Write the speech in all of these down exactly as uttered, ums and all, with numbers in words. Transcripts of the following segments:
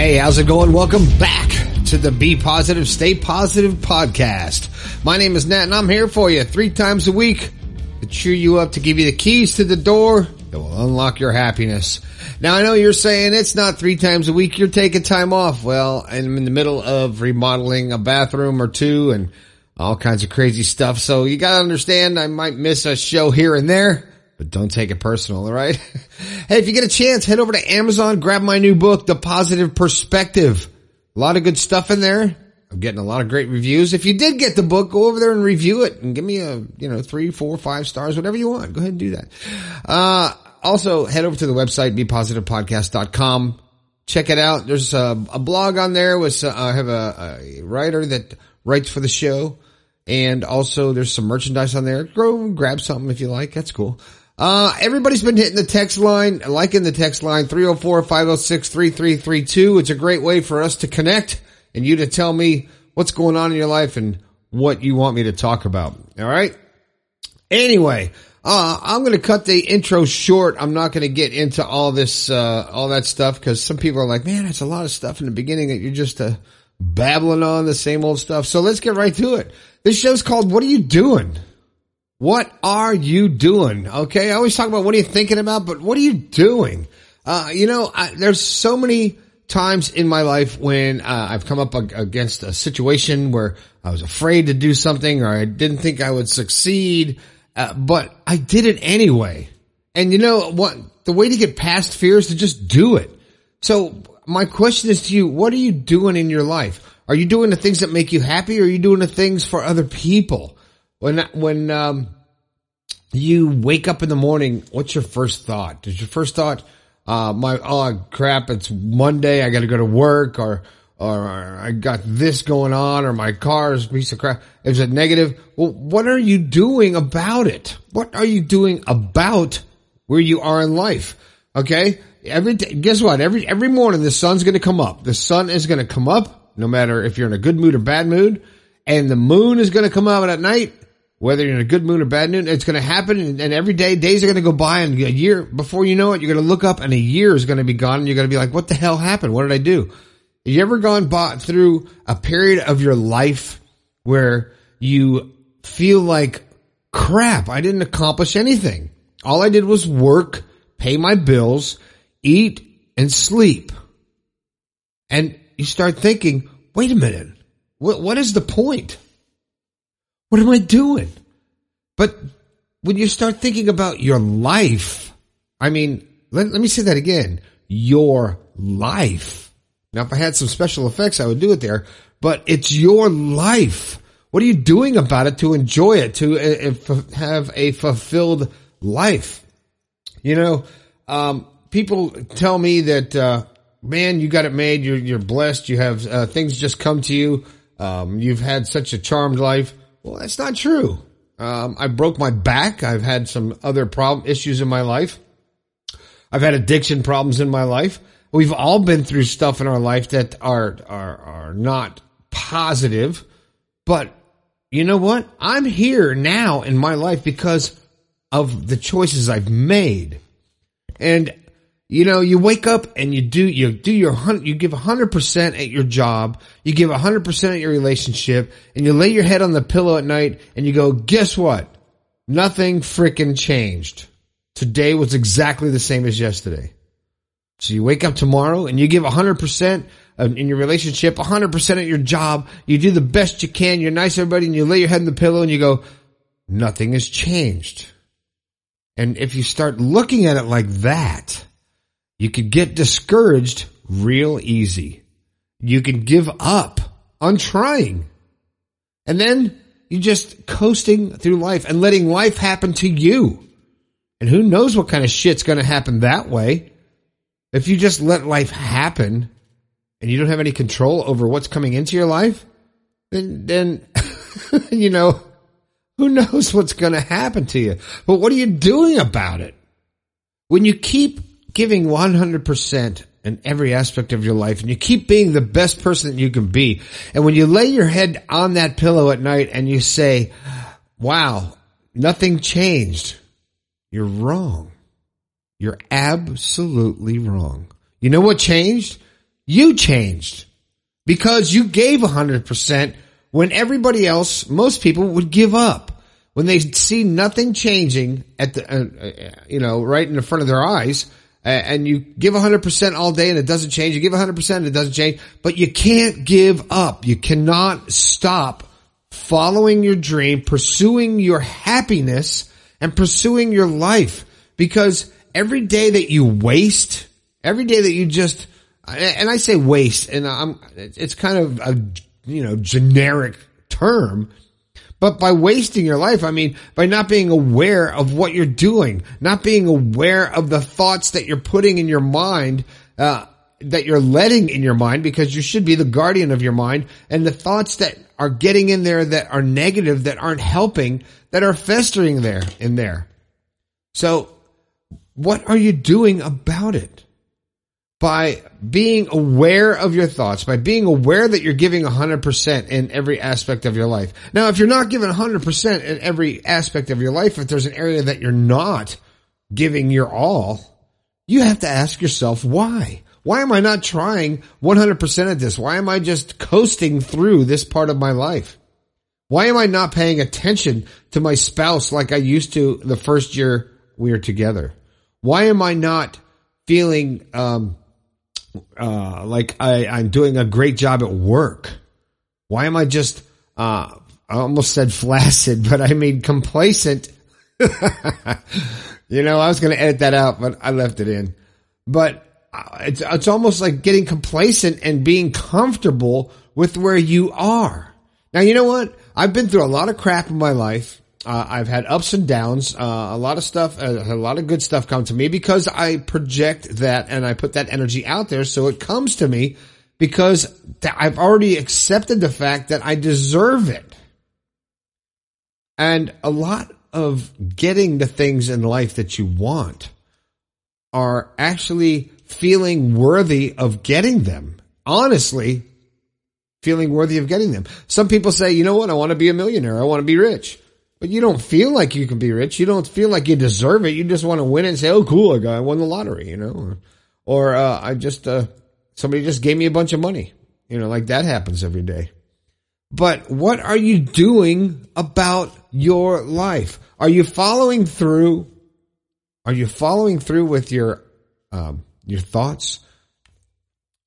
Hey, how's it going? Welcome back to the Be Positive, Stay Positive podcast. My name is Nat and I'm here for you three times a week to cheer you up, to give you the keys to the door that will unlock your happiness. Now, I know you're saying it's not three times a week. You're taking time off. Well, I'm in the middle of remodeling a bathroom or two and all kinds of crazy stuff. So you got to understand I might miss a show here and there, but don't take it personal, all right? Hey, if you get a chance, head over to Amazon, grab my new book, The Positive Perspective. A lot of good stuff in there. I'm getting a lot of great reviews. If you did get the book, go over there and review it and give me a, you know, three, four, five stars, whatever you want. Go ahead and do that. Uh, also head over to the website, be positive podcast dot com. Check it out. There's a, a blog on there with, uh, I have a, a writer that writes for the show. And also there's some merchandise on there. Go grab something if you like. That's cool. Uh, everybody's been hitting the text line, liking the text line, three oh four, five oh six, three three three two. It's a great way for us to connect and you to tell me what's going on in your life and what you want me to talk about. All right. Anyway, uh, I'm going to cut the intro short. I'm not going to get into all this, uh, all that stuff because some people are like, man, that's a lot of stuff in the beginning that you're just, uh, babbling on the same old stuff. So let's get right to it. This show's called What Are You Doing? What are you doing? Okay. I always talk about what are you thinking about, but what are you doing? Uh, you know, I, there's so many times in my life when uh, I've come up against a situation where I was afraid to do something or I didn't think I would succeed, uh, but I did it anyway. And you know what? The way to get past fear is to just do it. So my question is to you, what are you doing in your life? Are you doing the things that make you happy or are you doing the things for other people? When, when, um, you wake up in the morning, what's your first thought? Is your first thought, uh, my, oh crap, it's Monday. I got to go to work or, or I got this going on or my car's piece of crap. Is it negative? Well, what are you doing about it? What are you doing about where you are in life? Okay. Every day, guess what? Every, every morning the sun's going to come up. The sun is going to come up no matter if you're in a good mood or bad mood. And the moon is going to come out at night, whether you're in a good mood or bad mood. It's going to happen. And, and every day, days are going to go by and a year before you know it, you're going to look up and a year is going to be gone. And you're going to be like, what the hell happened? What did I do? Have you ever gone by, through a period of your life where you feel like crap? I didn't accomplish anything. All I did was work, pay my bills, eat and sleep. And you start thinking, wait a minute, what, what is the point? What am I doing? But when you start thinking about your life, I mean, let, let me say that again, your life. Now, if I had some special effects, I would do it there, but it's your life. What are you doing about it to enjoy it, to uh, have a fulfilled life? You know, um, people tell me that, uh, man, you got it made. You're, you're blessed. You have, uh, things just come to you. Um, you've had such a charmed life. Well, that's not true. Um, I broke my back. I've had some other problem issues in my life. I've had addiction problems in my life. We've all been through stuff in our life that are, are, are not positive, but you know what? I'm here now in my life because of the choices I've made. And you know, you wake up and you do, you do your hundred, you give a hundred percent at your job. You give a hundred percent at your relationship and you lay your head on the pillow at night and you go, guess what? Nothing frickin' changed. Today was exactly the same as yesterday. So you wake up tomorrow and you give a hundred percent in your relationship, a hundred percent at your job. You do the best you can. You're nice to everybody and you lay your head on the pillow and you go, nothing has changed. And if you start looking at it like that, you could get discouraged real easy. You could give up on trying. And then you're just coasting through life and letting life happen to you. And who knows what kind of shit's going to happen that way. If you just let life happen and you don't have any control over what's coming into your life, then, then you know, who knows what's going to happen to you. But what are you doing about it? When you keep giving one hundred percent in every aspect of your life and you keep being the best person that you can be. And when you lay your head on that pillow at night and you say, wow, nothing changed. You're wrong. You're absolutely wrong. You know what changed? you changed because you gave one hundred percent when everybody else, most people, would give up. When they see nothing changing at the, uh, uh, you know, right in the front of their eyes, uh, and you give one hundred percent all day and it doesn't change, you give one hundred percent and it doesn't change, but you can't give up. You cannot stop following your dream, pursuing your happiness, and pursuing your life, because every day that you waste, every day that you just, and I say waste, and I'm, it's kind of a, you know, generic term, but by wasting your life, I mean, by not being aware of what you're doing, not being aware of the thoughts that you're putting in your mind, uh, that you're letting in your mind, because you should be the guardian of your mind, and the thoughts that are getting in there that are negative, that aren't helping, that are festering there in there. So what are you doing about it? By being aware of your thoughts, by being aware that you're giving one hundred percent in every aspect of your life. Now, if you're not giving one hundred percent in every aspect of your life, if there's an area that you're not giving your all, you have to ask yourself why. Why am I not trying one hundred percent of this? Why am I just coasting through this part of my life? Why am I not paying attention to my spouse like I used to the first year we were together? Why am I not feeling um uh like I, I'm doing a great job at work? Why am I just, uh I almost said flaccid, but I mean complacent. You know, I was going to edit that out, but I left it in. But It's it's almost like getting complacent and being comfortable with where you are. Now, you know what? I've been through a lot of crap in my life. Uh, I've had ups and downs, uh, a lot of stuff, uh, a lot of good stuff come to me because I project that and I put that energy out there. So it comes to me because th- I've already accepted the fact that I deserve it. And a lot of getting the things in life that you want are actually feeling worthy of getting them. Honestly, feeling worthy of getting them. Some people say, you know what? I want to be a millionaire. I want to be rich. But you don't feel like you can be rich. You don't feel like you deserve it. You just want to win it and say, oh, cool, I won the lottery, you know, or, or uh, I just, uh, somebody just gave me a bunch of money, you know, like that happens every day. But what are you doing about your life? Are you following through? Are you following through with your, um, your thoughts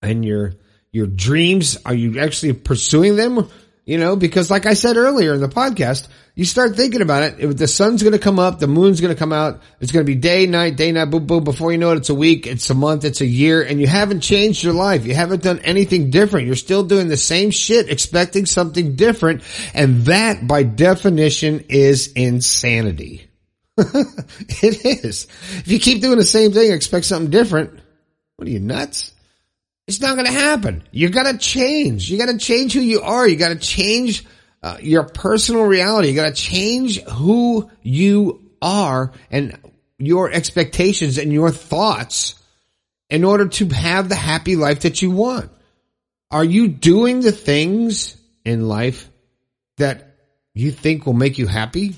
and your, your dreams? Are you actually pursuing them? You know, because like I said earlier in the podcast, you start thinking about it. If the sun's going to come up, the moon's going to come out. It's going to be day, night, day, night, boom, boom. Before you know it, it's a week, it's a month, it's a year, and you haven't changed your life. You haven't done anything different. You're still doing the same shit, expecting something different. And that by definition is insanity. It is. If you keep doing the same thing, expect something different. What are you, nuts? It's not going to happen. You got to change. You got to change who you are. You got to change uh, your personal reality. You got to change who you are and your expectations and your thoughts in order to have the happy life that you want. Are you doing the things in life that you think will make you happy?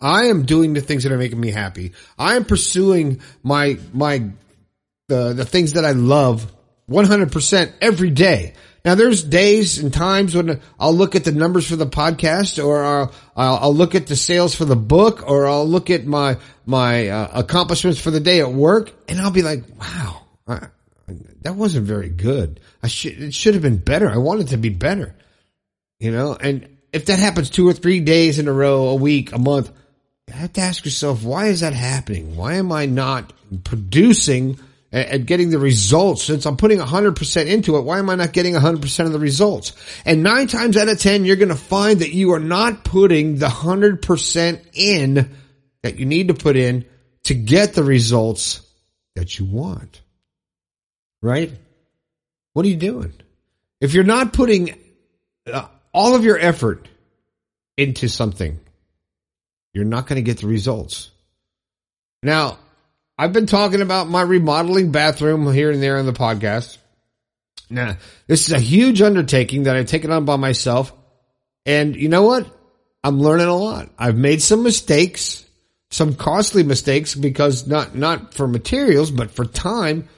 I am doing the things that are making me happy. I am pursuing my, my, the, the things that I love one hundred percent every day. Now there's days and times when I'll look at the numbers for the podcast, or I'll, I'll look at the sales for the book, or I'll look at my, my, uh, accomplishments for the day at work, and I'll be like, wow, I, that wasn't very good. I should, it should have been better. I wanted to be better, you know, and if that happens two or three days in a row, a week, a month, you have to ask yourself, why is that happening? Why am I not producing and getting the results? Since I'm putting one hundred percent into it, why am I not getting one hundred percent of the results? And nine times out of ten, you're going to find that you are not putting the one hundred percent in that you need to put in to get the results that you want, right? What are you doing? If you're not putting uh, all of your effort into something, you're not going to get the results. Now, I've been talking about my remodeling bathroom here and there on the podcast. Now, this is a huge undertaking that I've taken on by myself. And you know what? I'm learning a lot. I've made some mistakes, some costly mistakes, because not, not for materials, but for time.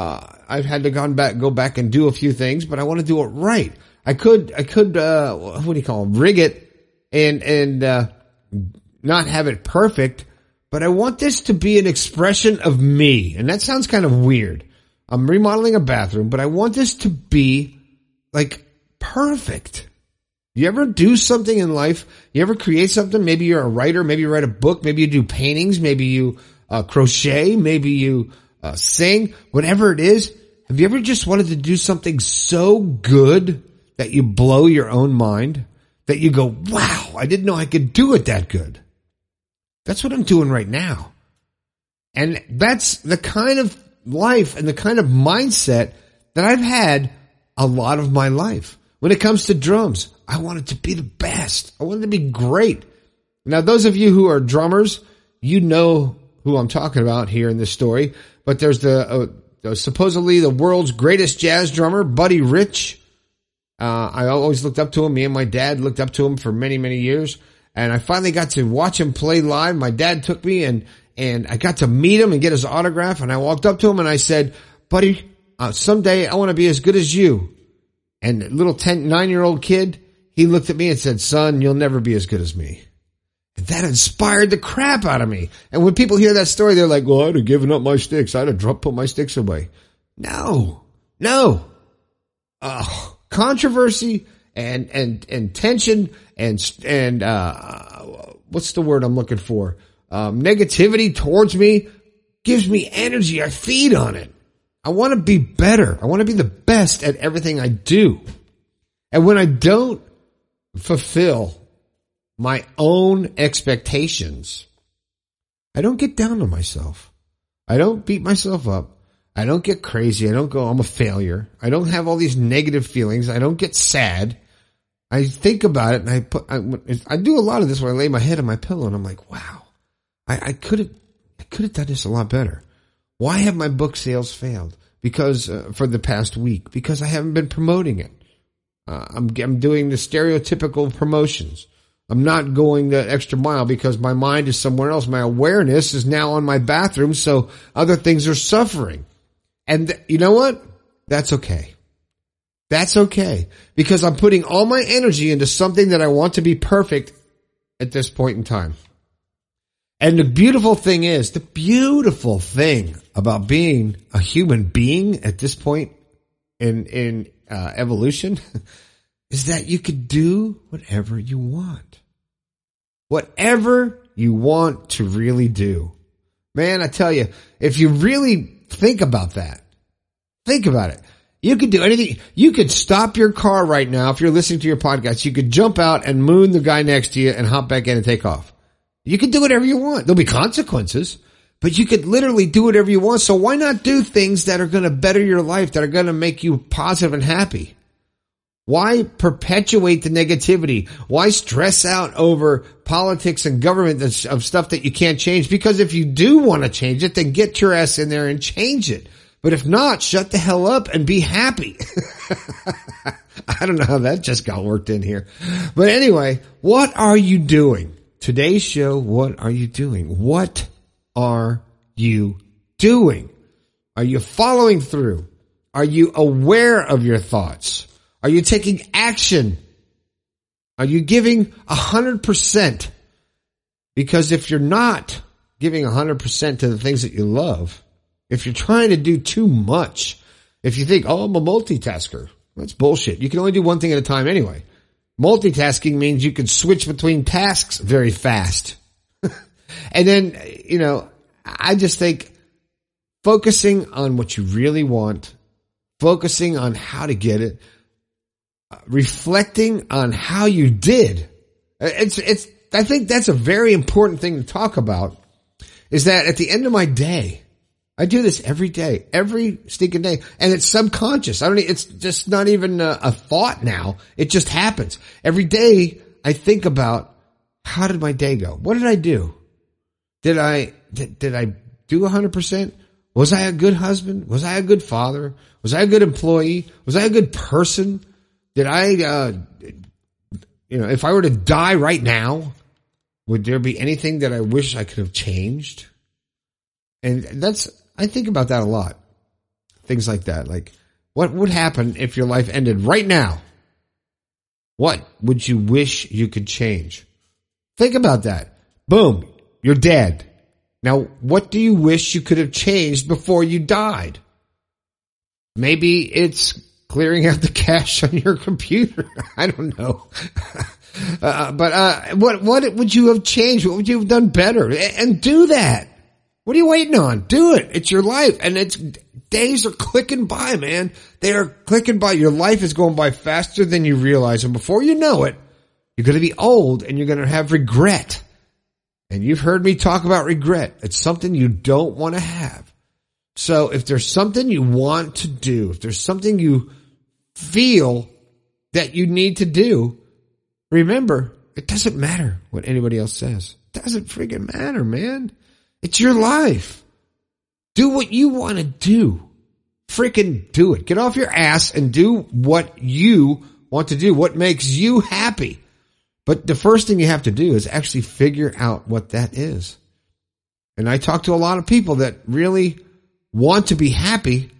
Uh, I've had to gone back, go back and do a few things, but I want to do it right. I could, I could, uh, what do you call it? Rig it and, and, uh, not have it perfect, but I want this to be an expression of me. And that sounds kind of weird. I'm remodeling a bathroom, but I want this to be like perfect. You ever do something in life? You ever create something? Maybe you're a writer. Maybe you write a book. Maybe you do paintings. Maybe you, uh, crochet. Maybe you, uh, sing, whatever it is. Have you ever just wanted to do something so good that you blow your own mind, that you go, wow, I didn't know I could do it that good? That's what I'm doing right now. And that's the kind of life and the kind of mindset that I've had a lot of my life. When it comes to drums, I want it to be the best. I want it to be great. Now, those of you who are drummers, you know who I'm talking about here in this story, but there's the uh, supposedly the world's greatest jazz drummer, Buddy Rich. Uh, I always looked up to him. Me and my dad looked up to him for many, many years. And I finally got to watch him play live. My dad took me and, and I got to meet him and get his autograph. And I walked up to him and I said, buddy, uh, someday I want to be as good as you. And little ten, nine year old kid, he looked at me and said, son, you'll never be as good as me. And that inspired the crap out of me. And when people hear that story, they're like, well, I'd have given up my sticks. I'd have dropped, put my sticks away. No, no. Oh. Controversy and, and, and tension and, and, uh, what's the word I'm looking for? Um, negativity towards me gives me energy. I feed on it. I want to be better. I want to be the best at everything I do. And when I don't fulfill my own expectations, I don't get down on myself. I don't beat myself up. I don't get crazy. I don't go, I'm a failure. I don't have all these negative feelings. I don't get sad. I think about it and I put, I, I do a lot of this when I lay my head on my pillow and I'm like, wow, I, I could have, I could have done this a lot better. Why have my book sales failed? Because uh, for the past week, because I haven't been promoting it. Uh, I'm, I'm doing the stereotypical promotions. I'm not going the extra mile because my mind is somewhere else. My awareness is now on my bathroom. So other things are suffering. And th- you know what? That's okay. That's okay. Because I'm putting all my energy into something that I want to be perfect at this point in time. And the beautiful thing is, the beautiful thing about being a human being at this point in, in uh, evolution is that you could do whatever you want. Whatever you want to really do. Man, I tell you, if you really... Think about that. Think about it. You could do anything. You could stop your car right now. If you're listening to your podcast, you could jump out and moon the guy next to you and hop back in and take off. You could do whatever you want. There'll be consequences, but you could literally do whatever you want. So why not do things that are going to better your life, that are going to make you positive and happy? Why perpetuate the negativity? Why stress out over politics and government of stuff that you can't change? Because if you do want to change it, then get your ass in there and change it. But if not, shut the hell up and be happy. I don't know how that just got worked in here. But anyway, what are you doing? Today's show, what are you doing? What are you doing? Are you following through? Are you aware of your thoughts? Are you taking action? Are you giving one hundred percent? Because if you're not giving one hundred percent to the things that you love, if you're trying to do too much, if you think, oh, I'm a multitasker, that's bullshit. You can only do one thing at a time anyway. Multitasking means you can switch between tasks very fast. And then, you know, I just think focusing on what you really want, focusing on how to get it, reflecting on how you did. It's, it's, I think that's a very important thing to talk about, is that at the end of my day, I do this every day, every stinking day, and it's subconscious. I don't, it's just not even a, a thought now. It just happens. Every day I think about, how did my day go? What did I do? Did I, did, did I do a hundred percent? Was I a good husband? Was I a good father? Was I a good employee? Was I a good person? Did I, uh, you know, if I were to die right now, would there be anything that I wish I could have changed? And that's, I think about that a lot. things like that. Like, what would happen if your life ended right now? What would you wish you could change? Think about that. Boom, you're dead. Now, what do you wish you could have changed before you died? Maybe it's clearing out the cache on your computer. I don't know. uh, but uh, what what would you have changed? What would you have done better? And do that. What are you waiting on? Do it. It's your life. And it's days are clicking by, man. They are clicking by. Your life is going by faster than you realize. And before you know it, you're going to be old and you're going to have regret. And you've heard me talk about regret. It's something you don't want to have. So if there's something you want to do, if there's something you feel that you need to do, remember, it doesn't matter what anybody else says. It doesn't freaking matter, man. It's your life. Do what you want to do. Freaking do it. Get off your ass and do what you want to do, what makes you happy. But the first thing you have to do is actually figure out what that is. And I talk to a lot of people that really want to be happy,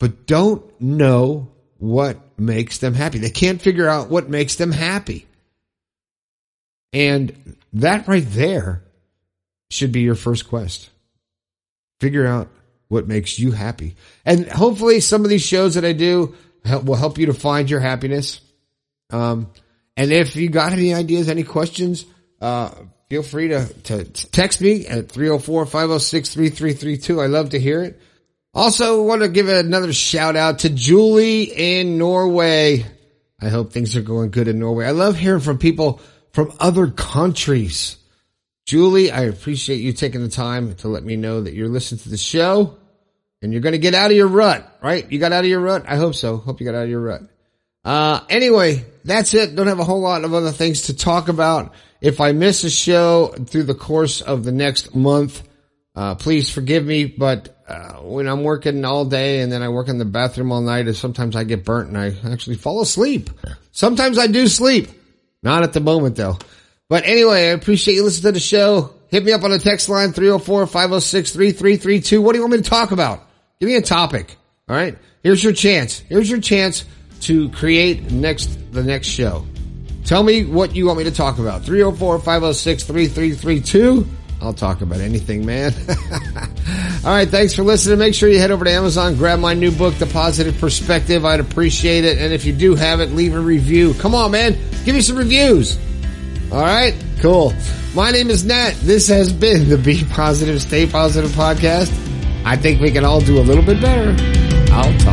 but don't know what makes them happy. They can't figure out what makes them happy. And that right there should be your first quest. Figure out what makes you happy. And hopefully some of these shows that I do will help you to find your happiness. Um, and if you got any ideas, any questions, uh, feel free to, to text me at three oh four, five oh six, three three three two. I love to hear it. Also want to give another shout out to Julie in Norway. I hope things are going good in Norway. I love hearing from people from other countries. Julie, I appreciate you taking the time to let me know that you're listening to the show and you're going to get out of your rut, right? You got out of your rut? I hope so. Hope you got out of your rut. Uh, anyway, that's it. Don't have a whole lot of other things to talk about. If I miss a show through the course of the next month, uh, please forgive me. But, uh, when I'm working all day and then I work in the bathroom all night, and sometimes I get burnt and I actually fall asleep. Sometimes I do sleep. Not at the moment though. But anyway, I appreciate you listening to the show. Hit me up on the text line, three oh four, five oh six, three three three two. What do you want me to talk about? Give me a topic. All right. Here's your chance. Here's your chance to create next, the next show. Tell me what you want me to talk about. three oh four, five oh six, three three three two. I'll talk about anything, man. All right. Thanks for listening. Make sure you head over to Amazon, grab my new book, The Positive Perspective. I'd appreciate it. And if you do have it, leave a review. Come on, man. Give me some reviews. All right, cool. My name is Nat. This has been the Be Positive, Stay Positive podcast. I think we can all do a little bit better. Out.